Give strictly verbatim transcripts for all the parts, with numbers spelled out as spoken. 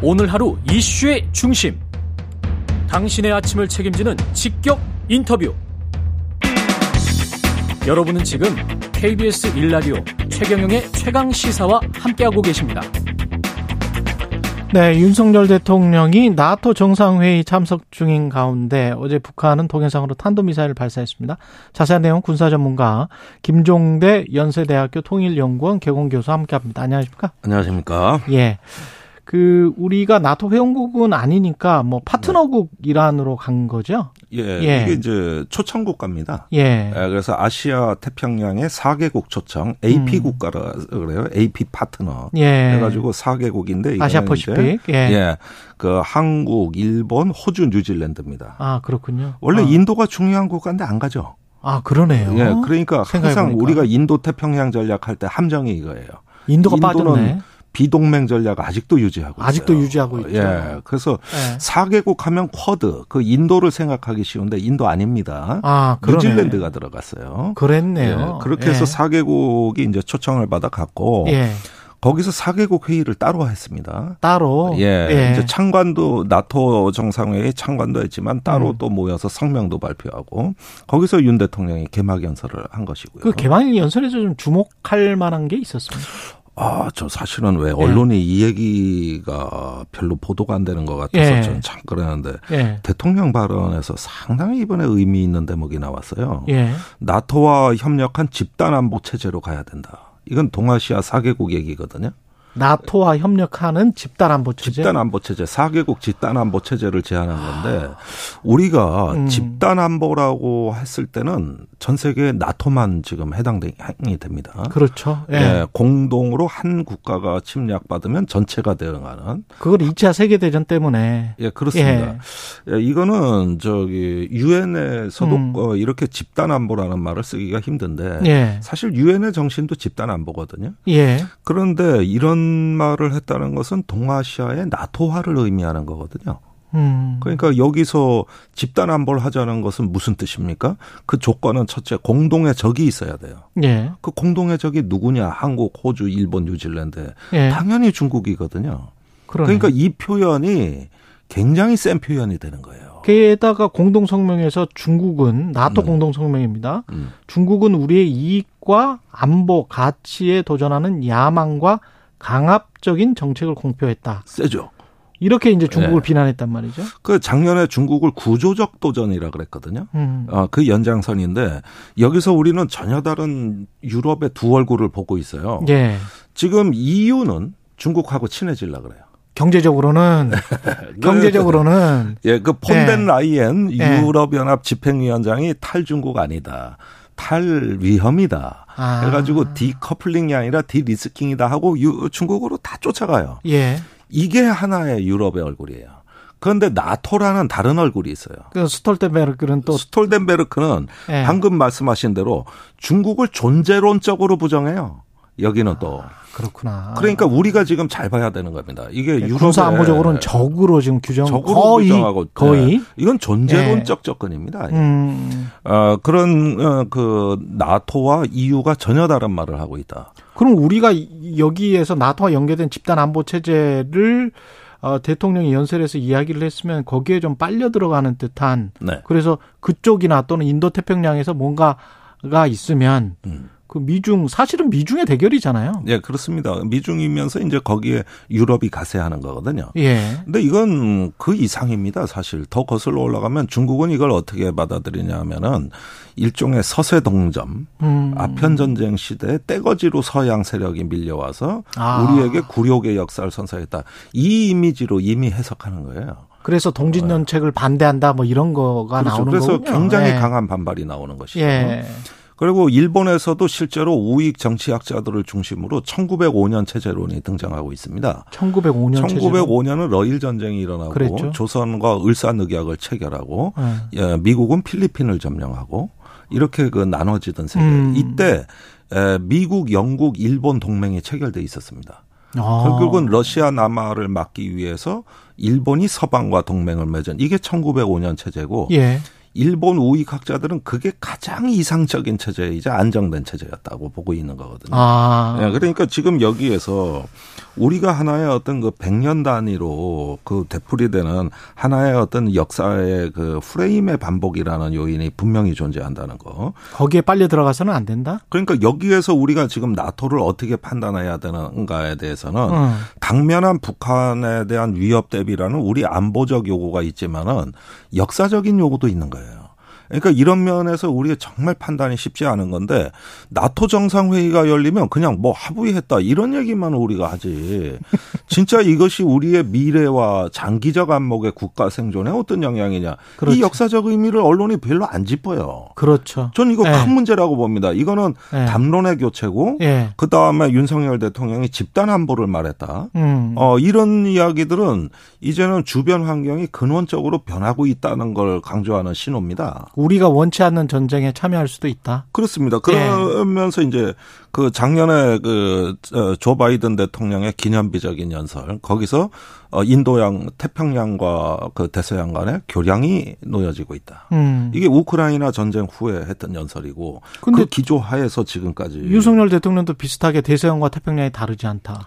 오늘 하루 이슈의 중심, 당신의 아침을 책임지는 직격 인터뷰. 여러분은 지금 케이비에스 일 라디오 최경영의 최강시사와 함께하고 계십니다. 네, 윤석열 대통령이 나토 정상회의 참석 중인 가운데 어제 북한은 동해상으로 탄도미사일을 발사했습니다. 자세한 내용 군사 전문가 김종대 연세대학교 통일연구원 개공교수 함께합니다. 안녕하십니까? 안녕하십니까? 예. 그 우리가 나토 회원국은 아니니까 뭐 파트너국 이란으로 간 거죠? 예, 예. 이게 이제 초청국가입니다. 예. 그래서 아시아 태평양의 사 개국 초청, 에이피 음. 국가라 그래요. 에이피 파트너. 예. 해가지고 사 개국인데 아시아 퍼시픽. 예. 예. 그 한국, 일본, 호주, 뉴질랜드입니다. 아, 그렇군요. 원래 아. 인도가 중요한 국가인데 안 가죠. 아, 그러네요. 예. 그러니까 항상 보니까. 우리가 인도 태평양 전략할 때 함정이 이거예요. 인도가 빠졌네. 비동맹 전략 아직도 유지하고 아직도 있어요. 유지하고 있죠. 예, 그래서 네. 사 개국 하면 쿼드, 그 인도를 생각하기 쉬운데 인도 아닙니다. 아, 그러네. 뉴질랜드가 들어갔어요. 그랬네요. 예, 그렇게 해서 예. 사 개국이 이제 초청을 받아갔고 예. 거기서 사 개국 회의를 따로 했습니다. 따로? 예. 예. 이제 참관도, 나토 정상회의 참관도 했지만 따로 음. 또 모여서 성명도 발표하고 거기서 윤 대통령이 개막연설을 한 것이고요. 그 개막연설에서 좀 주목할 만한 게 있었습니다. 아, 저 사실은 왜 언론이 예. 이 얘기가 별로 보도가 안 되는 것 같아서 예. 저는 참 그러는데 예. 대통령 발언에서 상당히 이번에 의미 있는 대목이 나왔어요. 예. 나토와 협력한 집단 안보 체제로 가야 된다. 이건 동아시아 사 개국 얘기거든요. 나토와 협력하는 집단 안보 체제. 집단 안보 체제, 사 개국 집단 안보 체제를 제안한 건데 우리가 음. 집단 안보라고 했을 때는 전 세계 나토만 지금 해당이 됩니다. 그렇죠. 예. 예, 공동으로 한 국가가 침략받으면 전체가 대응하는. 그걸 이 차 세계 대전 때문에. 예, 그렇습니다. 예. 예, 이거는 저기 유엔에서도 음. 이렇게 집단 안보라는 말을 쓰기가 힘든데 예. 사실 유엔의 정신도 집단 안보거든요. 예. 그런데 이런 말을 했다는 것은 동아시아의 나토화를 의미하는 거거든요. 음. 그러니까 여기서 집단 안보를 하자는 것은 무슨 뜻입니까? 그 조건은 첫째 공동의 적이 있어야 돼요. 예. 그 공동의 적이 누구냐? 한국, 호주, 일본, 뉴질랜드. 예. 당연히 중국이거든요. 그러네. 그러니까 이 표현이 굉장히 센 표현이 되는 거예요. 게다가 공동성명에서 중국은 나토 음. 공동성명입니다. 음. 중국은 우리의 이익과 안보, 가치에 도전하는 야망과 강압적인 정책을 공표했다. 세죠. 이렇게 이제 중국을 네. 비난했단 말이죠. 그 작년에 중국을 구조적 도전이라 그랬거든요. 음. 어, 그 연장선인데 여기서 우리는 전혀 다른 유럽의 두 얼굴을 보고 있어요. 예. 지금 이유는 중국하고 친해지려고 그래요. 경제적으로는 경제적으로는 예, 그 폰덴 라이엔 예. 유럽연합 집행위원장이 탈중국 아니다. 탈위험이다. 아. 그래가지고 디커플링이 아니라 디리스킹이다 하고 유, 중국으로 다 쫓아가요. 예. 이게 하나의 유럽의 얼굴이에요. 그런데 나토라는 다른 얼굴이 있어요. 그 스톨텐베르크는 또. 스톨텐베르크는 예. 방금 말씀하신 대로 중국을 존재론적으로 부정해요. 여기는 또. 아, 그렇구나. 그러니까 우리가 지금 잘 봐야 되는 겁니다. 이게 네, 유럽의. 군사 안보적으로는 적으로 지금 규정. 적으로 거의. 규정하고. 거의. 네. 이건 존재론적 네. 접근입니다. 음. 어, 그런, 어, 그, 나토와 이유가 전혀 다른 말을 하고 있다. 그럼 우리가 여기에서 나토와 연계된 집단 안보 체제를 어, 대통령이 연설에서 이야기를 했으면 거기에 좀 빨려 들어가는 듯한. 네. 그래서 그쪽이나 또는 인도 태평양에서 뭔가가 있으면. 음. 그 미중 사실은 미중의 대결이잖아요. 예, 그렇습니다. 미중이면서 이제 거기에 유럽이 가세하는 거거든요. 예. 근데 이건 그 이상입니다. 사실 더 거슬러 올라가면 중국은 이걸 어떻게 받아들이냐면은 일종의 서세동점, 음. 아편 전쟁 시대에 떼거지로 서양 세력이 밀려와서 아. 우리에게 굴욕의 역사를 선사했다. 이 이미지로 이미 해석하는 거예요. 그래서 동진정책을 네. 반대한다 뭐 이런 거가 그렇죠. 나오는 그래서 거군요. 그래서 굉장히 예. 강한 반발이 나오는 것이죠. 예. 그리고 일본에서도 실제로 우익 정치학자들을 중심으로 천구백오 년 체제론이 등장하고 있습니다. 천구백오 년 체제론. 천구백오 년은 러일 전쟁이 일어나고 그랬죠? 조선과 을사늑약을 체결하고 네. 미국은 필리핀을 점령하고 이렇게 그 나눠지던 세계. 음. 이때 미국, 영국, 일본 동맹이 체결돼 있었습니다. 아. 결국은 러시아 남하를 막기 위해서 일본이 서방과 동맹을 맺은 이게 천구백오 년 체제고 예. 일본 우익학자들은 그게 가장 이상적인 체제이자 안정된 체제였다고 보고 있는 거거든요. 아. 그러니까 지금 여기에서 우리가 하나의 어떤 그 백 년 단위로 그 되풀이되는 하나의 어떤 역사의 그 프레임의 반복이라는 요인이 분명히 존재한다는 거. 거기에 빨려 들어가서는 안 된다? 그러니까 여기에서 우리가 지금 나토를 어떻게 판단해야 되는가에 대해서는 음. 당면한 북한에 대한 위협 대비라는 우리 안보적 요구가 있지만은 역사적인 요구도 있는 거예요. 그러니까 이런 면에서 우리의 정말 판단이 쉽지 않은 건데 나토 정상회의가 열리면 그냥 뭐 합의했다 이런 얘기만 우리가 하지 진짜 이것이 우리의 미래와 장기적 안목의 국가 생존에 어떤 영향이냐. 그렇죠. 이 역사적 의미를 언론이 별로 안 짚어요. 그렇죠. 전 이거 네. 큰 문제라고 봅니다. 이거는 네. 담론의 교체고 네. 그다음에 윤석열 대통령이 집단 안보를 말했다. 음. 어, 이런 이야기들은 이제는 주변 환경이 근원적으로 변하고 있다는 걸 강조하는 신호입니다. 우리가 원치 않는 전쟁에 참여할 수도 있다. 그렇습니다. 그러면서 네. 이제 그 작년에 그 조 바이든 대통령의 기념비적인 연설 거기서 인도양, 태평양과 그 대서양 간의 교량이 놓여지고 있다. 음. 이게 우크라이나 전쟁 후에 했던 연설이고 그 기조하에서 지금까지. 윤석열 대통령도 비슷하게 대서양과 태평양이 다르지 않다.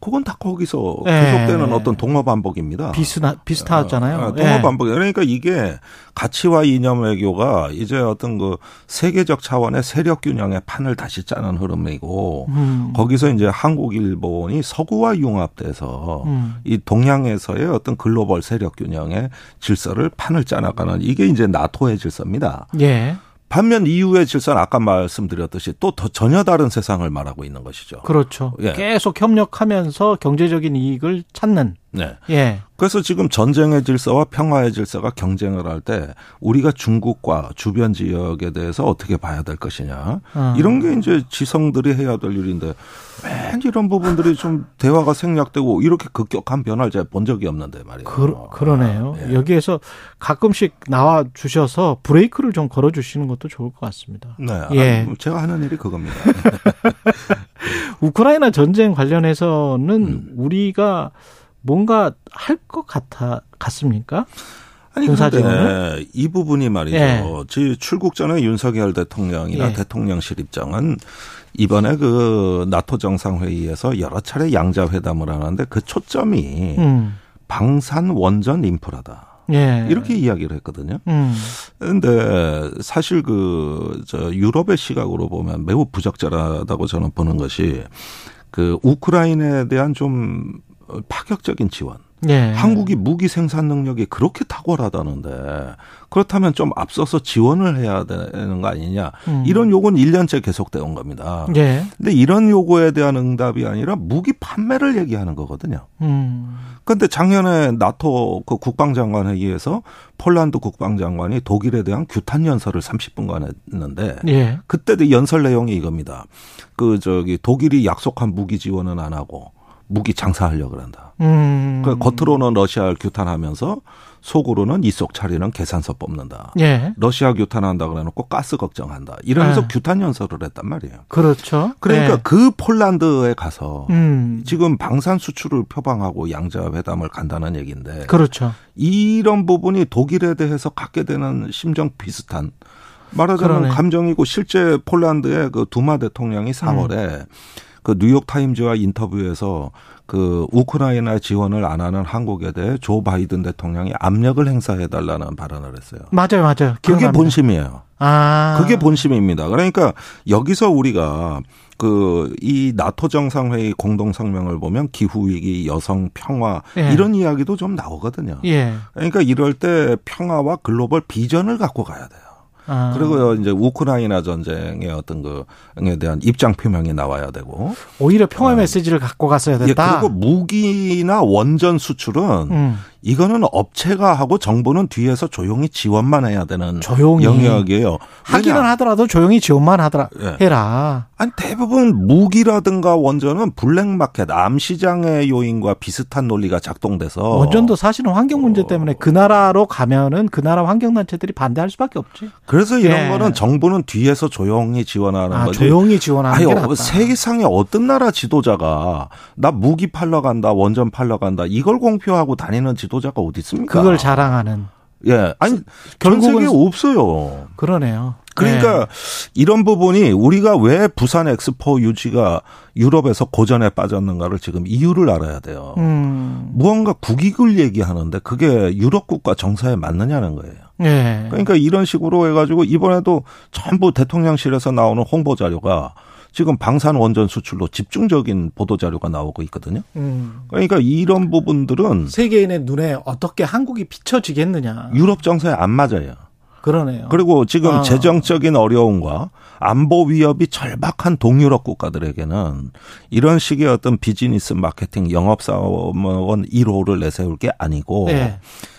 그건 다 거기서 계속되는 네. 어떤 동어 반복입니다. 비슷하, 비슷하잖아요. 동어 반복. 그러니까 이게 가치와 이념 외교가 이제 어떤 그 세계적 차원의 세력 균형의 판을 다시 짜는 흐름이고 음. 거기서 이제 한국, 일본이 서구와 융합돼서 음. 이 동양에서의 어떤 글로벌 세력 균형의 질서를 판을 짜나가는 이게 이제 나토의 질서입니다. 예. 반면 이유의 질서는 아까 말씀드렸듯이 또 더 전혀 다른 세상을 말하고 있는 것이죠. 그렇죠. 예. 계속 협력하면서 경제적인 이익을 찾는. 네. 예. 그래서 지금 전쟁의 질서와 평화의 질서가 경쟁을 할 때 우리가 중국과 주변 지역에 대해서 어떻게 봐야 될 것이냐. 음. 이런 게 이제 지성들이 해야 될 일인데 맨 이런 부분들이 좀 대화가 생략되고 이렇게 급격한 변화를 제가 본 적이 없는데 말이에요. 그, 그러네요. 아, 예. 여기에서 가끔씩 나와 주셔서 브레이크를 좀 걸어 주시는 것도 좋을 것 같습니다. 네. 예. 아니, 제가 하는 일이 그겁니다. 우크라이나 전쟁 관련해서는 음. 우리가 뭔가 할 것 같아 같습니까? 아니 근데 이 부분이 말이죠. 예. 출국 전에 윤석열 대통령이나 예. 대통령실 입장은 이번에 그 나토 정상회의에서 여러 차례 양자회담을 하는데 그 초점이 음. 방산 원전 인프라다. 예. 이렇게 이야기를 했거든요. 음. 근데 사실 그 저 유럽의 시각으로 보면 매우 부적절하다고 저는 보는 것이 그 우크라이나에 대한 좀 파격적인 지원. 네. 한국이 무기 생산 능력이 그렇게 탁월하다는데 그렇다면 좀 앞서서 지원을 해야 되는 거 아니냐. 음. 이런 요구는 일 년째 계속되어온 겁니다. 그런데 네. 이런 요구에 대한 응답이 아니라 무기 판매를 얘기하는 거거든요. 음. 그런데 작년에 나토 그 국방장관 회의에서 폴란드 국방장관이 독일에 대한 규탄 연설을 삼십 분간 했는데 네. 그때도 연설 내용이 이겁니다. 그 저기 독일이 약속한 무기 지원은 안 하고 무기 장사하려고 한다. 음. 그러니까 겉으로는 러시아를 규탄하면서 속으로는 입속 차리는 계산서 뽑는다. 예. 러시아 규탄한다 그래놓고 가스 걱정한다. 이러면서 예. 규탄 연설을 했단 말이에요. 그렇죠. 그러니까 예. 그 폴란드에 가서 음. 지금 방산 수출을 표방하고 양자회담을 간다는 얘기인데. 그렇죠. 이런 부분이 독일에 대해서 갖게 되는 심정 비슷한. 말하자면 그러네. 감정이고 실제 폴란드의 그 두마 대통령이 사월에 음. 그 뉴욕 타임즈와 인터뷰에서 그 우크라이나 지원을 안 하는 한국에 대해 조 바이든 대통령이 압력을 행사해 달라는 발언을 했어요. 맞아요, 맞아요. 기억납니다. 그게 본심이에요. 아, 그게 본심입니다. 그러니까 여기서 우리가 그 이 나토 정상회의 공동 성명을 보면 기후 위기, 여성 평화 예. 이런 이야기도 좀 나오거든요. 예. 그러니까 이럴 때 평화와 글로벌 비전을 갖고 가야 돼요. 아. 그리고 이제 우크라이나 전쟁의 어떤 그에 대한 입장 표명이 나와야 되고 오히려 평화 메시지를 갖고 갔어야 됐다. 예, 그리고 무기나 원전 수출은 음. 이거는 업체가 하고 정부는 뒤에서 조용히 지원만 해야 되는 조용히. 영역이에요. 하기는 하더라도 조용히 지원만 하더라 예. 해라. 아니 대부분 무기라든가 원전은 블랙마켓, 암시장의 요인과 비슷한 논리가 작동돼서 원전도 사실은 환경 문제 때문에 그 나라로 가면은 그 나라 환경단체들이 반대할 수밖에 없지. 그래서 이런 예. 거는 정부는 뒤에서 조용히 지원하는 아, 거지. 조용히 지원하는 아니, 게 낫다. 세상에 어떤 나라 지도자가 나 무기 팔러 간다, 원전 팔러 간다 이걸 공표하고 다니는 지도자가 어디 있습니까? 그걸 자랑하는. 예, 아니 전 세계에 없어요. 그러네요. 그러니까 네. 이런 부분이 우리가 왜 부산 엑스포 유지가 유럽에서 고전에 빠졌는가를 지금 이유를 알아야 돼요. 음. 무언가 국익을 얘기하는데 그게 유럽 국가 정서에 맞느냐는 거예요. 네. 그러니까 이런 식으로 해가지고 이번에도 전부 대통령실에서 나오는 홍보 자료가 지금 방산 원전 수출로 집중적인 보도 자료가 나오고 있거든요. 음. 그러니까 이런 부분들은 세계인의 눈에 어떻게 한국이 비춰지겠느냐. 유럽 정서에 안 맞아요. 그러네요. 그리고 지금 아. 재정적인 어려움과 안보 위협이 절박한 동유럽 국가들에게는 이런 식의 어떤 비즈니스 마케팅 영업사원 일 호를 내세울 게 아니고 네.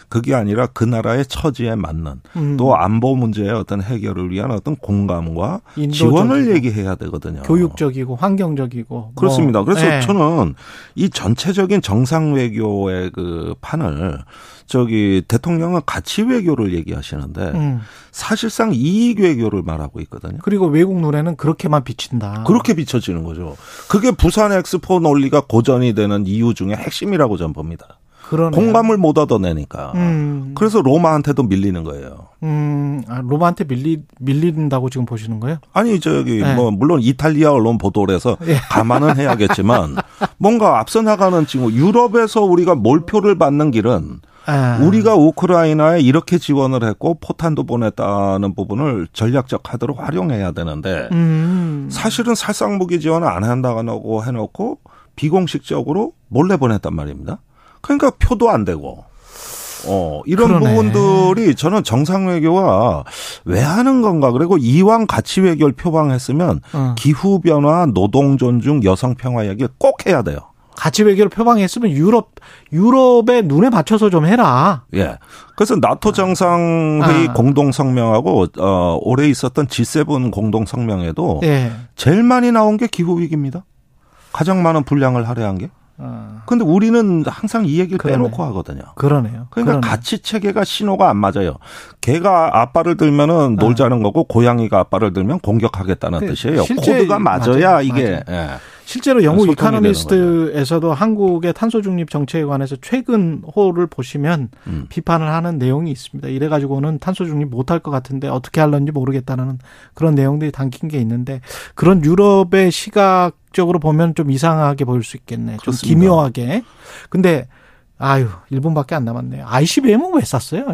그게 아니라 그 나라의 처지에 맞는 음. 또 안보 문제의 어떤 해결을 위한 어떤 공감과 지원을 얘기해야 되거든요. 교육적이고 환경적이고. 그렇습니다. 뭐. 그래서 네. 저는 이 전체적인 정상 외교의 그 판을 저기 대통령은 가치 외교를 얘기하시는데 음. 사실상 이익 외교를 말하고 있거든요. 그리고 외국 눈에는 그렇게만 비친다. 그렇게 비춰지는 거죠. 그게 부산 엑스포 논리가 고전이 되는 이유 중에 핵심이라고 저는 봅니다. 그러네요. 공감을 못 얻어내니까. 음. 그래서 로마한테도 밀리는 거예요. 음, 아, 로마한테 밀리, 밀린다고 지금 보시는 거예요? 아니, 저기, 네. 뭐, 물론 이탈리아 언론 보도를 해서 네. 감안은 해야겠지만 뭔가 앞서 나가는 지금 유럽에서 우리가 몰표를 받는 길은 아. 우리가 우크라이나에 이렇게 지원을 했고 포탄도 보냈다는 부분을 전략적 카드로 활용해야 되는데 음. 사실은 살상무기 지원을 안 한다고 해놓고 비공식적으로 몰래 보냈단 말입니다. 그러니까 표도 안 되고, 어, 이런 그러네. 부분들이 저는 정상 외교와 왜 하는 건가. 그리고 이왕 가치 외교를 표방했으면 어. 기후변화, 노동 존중, 여성 평화 이야기 꼭 해야 돼요. 가치 외교를 표방했으면 유럽, 유럽의 눈에 맞춰서 좀 해라. 예. 그래서 나토 정상회의 아. 공동성명하고, 어, 올해 있었던 지 세븐 공동성명에도 예. 제일 많이 나온 게 기후위기입니다. 가장 많은 분량을 할애한 게. 근데 우리는 항상 이 얘기를 그러네. 빼놓고 하거든요. 그러네요. 그러니까 그러네. 가치 체계가 신호가 안 맞아요. 개가 아빠를 들면은 놀자는 거고 고양이가 아빠를 들면 공격하겠다는 뜻이에요. 코드가 맞아야 맞아요. 이게. 맞아요. 예. 실제로 영국 이코노미스트에서도 한국의 탄소 중립 정책에 관해서 최근 호를 보시면 음. 비판을 하는 내용이 있습니다. 이래 가지고는 탄소 중립 못할 것 같은데 어떻게 하려는지 모르겠다는 그런 내용들이 담긴 게 있는데 그런 유럽의 시각적으로 보면 좀 이상하게 보일 수 있겠네. 좀 그렇습니다. 기묘하게. 근데 아유 일본밖에 안 남았네요. 아이씨비엠은 왜 샀어요?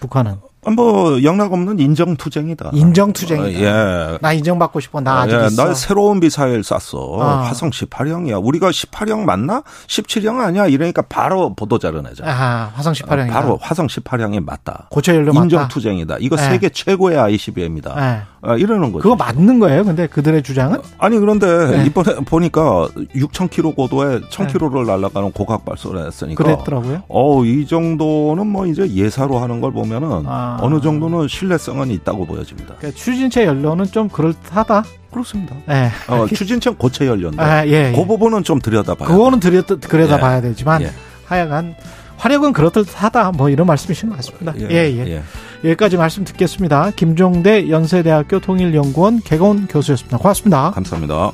북한은. 뭐 영락 없는 인정투쟁이다. 인정투쟁이다. 어, 예. 나 인정받고 싶어. 나 아직 예. 있어. 나 새로운 미사일 쐈어. 아. 화성 십팔 형이야. 우리가 십팔 형 맞나? 십칠 형 아니야. 이러니까 바로 보도자료 내자. 아, 화성 십팔 형이다. 바로 화성 십팔 형이 맞다. 고체연료 맞다. 인정투쟁이다. 이거 예. 세계 최고의 아이씨비엠이다. 예. 아, 이러는 거죠. 그거 맞는 거예요? 근데 그들의 주장은? 아니 그런데 예. 이번에 보니까 육천 킬로미터 고도에 천 킬로미터를 예. 날아가는 고각 발사를 했으니까. 그랬더라고요. 어, 이 정도는 뭐 이제 예사로 하는 걸 보면은. 아. 어느 정도는 신뢰성은 있다고 보여집니다. 그러니까 추진체 연료는 좀 그럴듯하다. 그렇습니다. 네. 어, 추진체 고체 연료인데 아, 예, 예. 그 부분은 좀 들여다봐야 그거는 들여다, 들여다봐야 예. 되지만 예. 하여간 화력은 그럴듯하다 뭐 이런 말씀이신 것 같습니다. 예, 예. 예. 예. 여기까지 말씀 듣겠습니다. 김종대 연세대학교 통일연구원 개건 교수였습니다. 고맙습니다. 감사합니다.